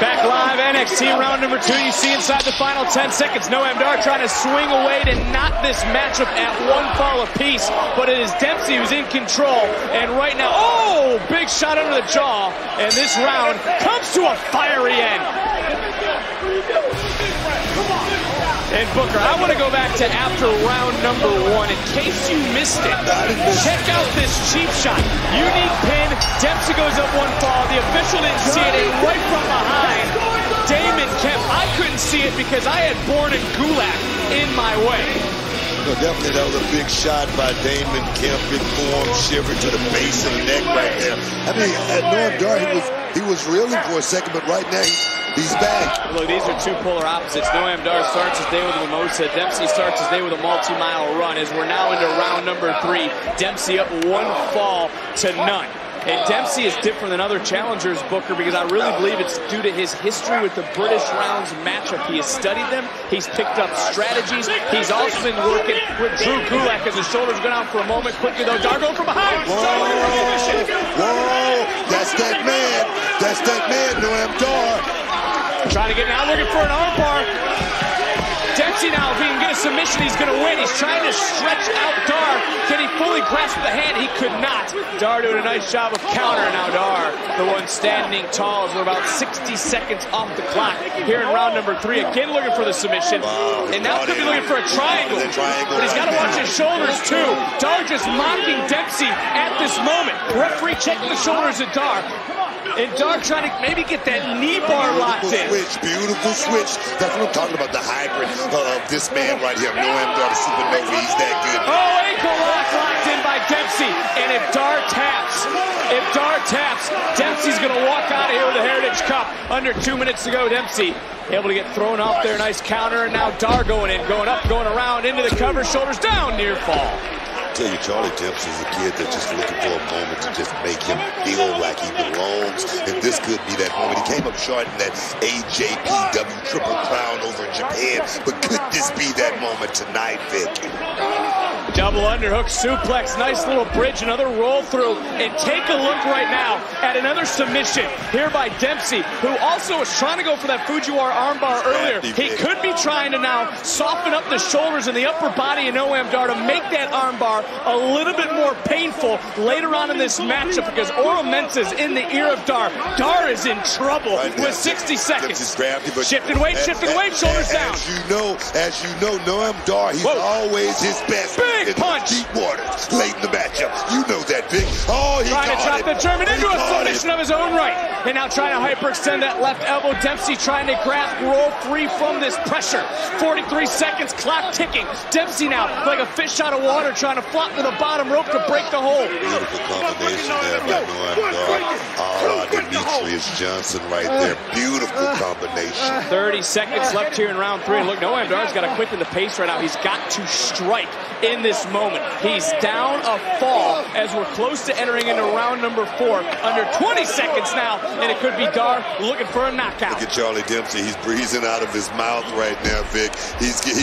Back live, NXT round number 2. You see inside the final 10 seconds, Noam Dar trying to swing away to knot this matchup at one fall apiece, but it is Dempsey who's in control, and right now, oh, big shot under the jaw, and this round comes to a fiery end. And Booker, I want to go back to after round number 1, in case you missed it. Check out this cheap shot. Unique pin, Dempsey goes up one fall, the official didn't see it, and right from behind, Damon Kemp. I couldn't see it because I had Borden Gulak in my way. No, definitely that was a big shot by Damon Kemp, big form, shiver to the base of the neck right there. I mean, at Noam Dar, he was reeling for a second, but right now, he's back. Look, these are two polar opposites. Noam Dar starts his day with a mimosa. Dempsey starts his day with a multi-mile run. As we're now into round number 3, Dempsey up one fall to none. And Dempsey is different than other challengers, Booker, because I really believe it's due to his history with the British rounds matchup. He has studied them. He's picked up strategies. He's also been working with Drew Gulak as his shoulders go down for a moment. Quickly, though, Dar going from behind. Whoa, whoa, that's that man. That's that man, Noam Dar. Trying to get now, looking for an armbar. Dempsey now, if he can get a submission, he's going to win. He's trying to stretch out Dar. Can he fully grasp the hand? He could not. Dar doing a nice job of counter. Now Dar, the one standing tall, as we're about 60 seconds off the clock here in round number 3. Again, looking for the submission. Wow, and now could be looking for a triangle. But he's got to watch his shoulders, too. Dar just mocking Dempsey at this moment. Referee checking the shoulders of Dar. And Dar trying to maybe get that knee bar locked in. Beautiful switch. That's what I'm talking about, the hybrid of this man right here. Noam Dar, the supernova, he's that good. Oh, ankle lock locked in by Dempsey. And if Dar taps, Dempsey's going to walk out of here with the Heritage Cup. Under 2 minutes to go, Dempsey able to get thrown off there. Nice counter, and now Dar going in, going up, going around, into the cover, shoulders down, near fall. I tell you, Charlie Dempsey's a kid that's just looking for a moment to just make him feel like he belongs, and this could be that moment. He came up short in that AJPW Triple Crown over in Japan, but could this be that moment tonight, Vic? Double underhook suplex, nice little bridge, another roll through, and take a look right now at another submission here by Dempsey, who also was trying to go for that Fujiwara armbar earlier. He could be trying to now soften up the shoulders and the upper body of Noam Dar to make that armbar a little bit more painful later on in this matchup, because Oro Mensah is in the ear of Dar. Dar is in trouble right with 60 seconds. Shifted weight, shoulders down. As you know, Noam Dar, he's always his best. Big in punch. Deep waters, late in the matchup. You know that, Vic. Oh, he trying to drop the German into a submission of his own right. And now trying to hyperextend that left elbow. Dempsey trying to grasp roll free from this pressure. 43 seconds, clock ticking. Dempsey now like a fish out of water, trying to flop to the bottom rope to break the hold. Beautiful combination there by Noam Dar. Demetrius Johnson right there. Beautiful combination. 30 seconds left here in round 3. And look, Noam Dar's got to quicken the pace right now. He's got to strike in this moment. He's down a fall as we're close to entering into round number 4. Under 20 seconds now, and it could be Dar looking for a knockout. Look at Charlie Dempsey. He's breathing out of his mouth right now, Vic. He's wary.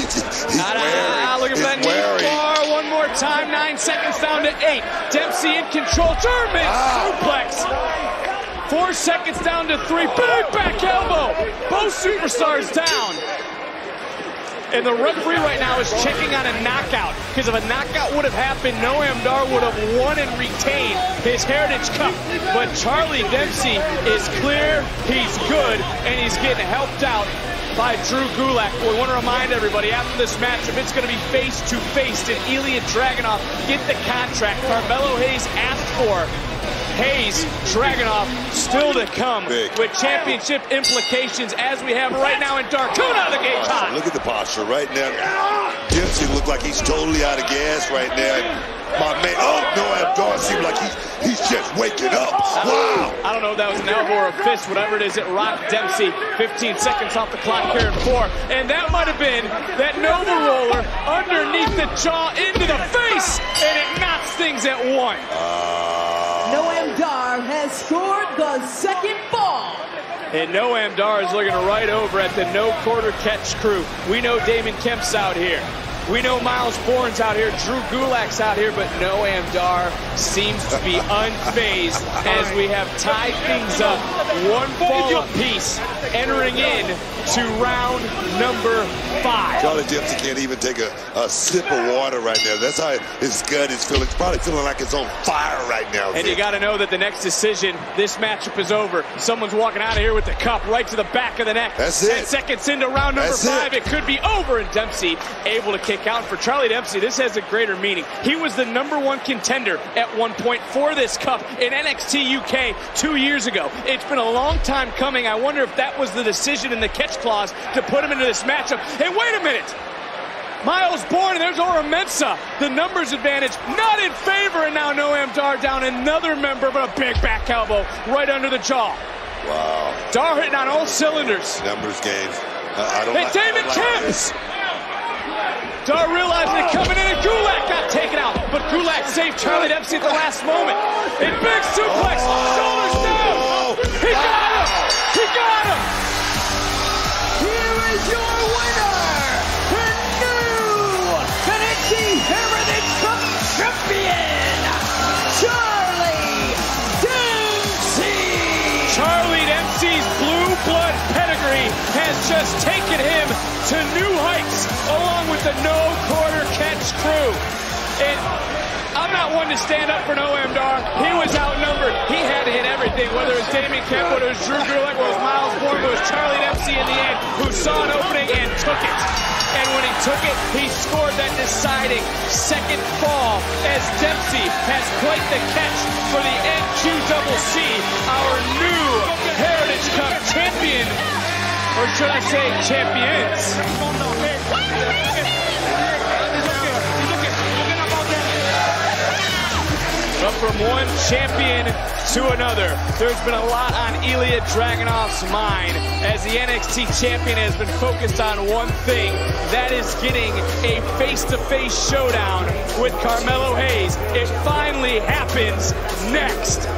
Look at that knee bar. One more time. 9 seconds down to 8. Dempsey in control. German suplex. 4 seconds down to 3. Big back elbow. Both superstars down. And the referee right now is checking on a knockout, because if a knockout would have happened, Noam Dar would have won and retained his Heritage Cup. But Charlie Dempsey is clear, he's good, and he's getting helped out by Drew Gulak. We want to remind everybody, after this matchup, it's going to be face-to-face, and Ilya Dragunov get the contract Carmelo Hayes asked for. Hayes, Dragunov, still to come, with championship implications, as we have right now in Dar. Coming out of the gate hot. Look at the posture right now. Dempsey looked like he's totally out of gas right now. My man, oh, Noam Dar seemed like he's just waking up. Wow. I don't know if that was an elbow or a fist, whatever it is, it rocked Dempsey. 15 seconds off the clock here in 4. And that might have been that Nova Roller underneath the jaw into the face, and it knocks things at 1. Noam Dar has scored the second ball. And Noam Dar is looking right over at the No Quarter Catch Crew. We know Damon Kemp's out here. We know Miles Bourne's out here, Drew Gulak's out here, but Noam Dar seems to be unfazed as we have tied things up. One fall apiece entering in to round number 5. Charlie Dempsey can't even take a sip of water right now. That's how his gut is feeling. It's probably feeling like it's on fire right now. And you got to know that the next decision, this matchup is over. Someone's walking out of here with the cup right to the back of the neck. That's it. 10 seconds into round number 5. It could be over, and Dempsey able to kick out. For Charlie Dempsey, this has a greater meaning. He was the #1 contender at one point for this cup in NXT UK 2 years ago. It's been a long time coming. I wonder if that was the decision in the catch clause to put him into this matchup. Hey, wait a minute. Miles Bourne, and there's Oro Mensah. The numbers advantage not in favor, and now Noam Dar down another member, but a big back elbow right under the jaw. Wow. Dar hitting on all cylinders. Numbers game. Damon Kemp! Dar realized it coming in, and Gulak got taken out. But Gulak saved Charlie Dempsey at the last moment. And big suplex, shoulders down. He got him! He got him! Here is your winner, the new NXT Heritage Cup champion, Charlie Dempsey! Charlie Dempsey's blue blood pedigree has just taken him to new heights, along with the No Quarter Catch Crew. And I'm not one to stand up for Noam Dar. He was outnumbered. He had to hit everything, whether it was Damon Kemp, whether it was Drew Gulak, whether it was Miles Bourne, whether it was Charlie Dempsey in the end, who saw an opening and took it. And when he took it, he scored that deciding second fall, as Dempsey has quite the catch for the NQCC, our new Heritage Cup champion. Or should I say champions? But from one champion to another, there's been a lot on Ilya Dragunov's mind as the NXT champion has been focused on one thing. That is getting a face-to-face showdown with Carmelo Hayes. It finally happens next.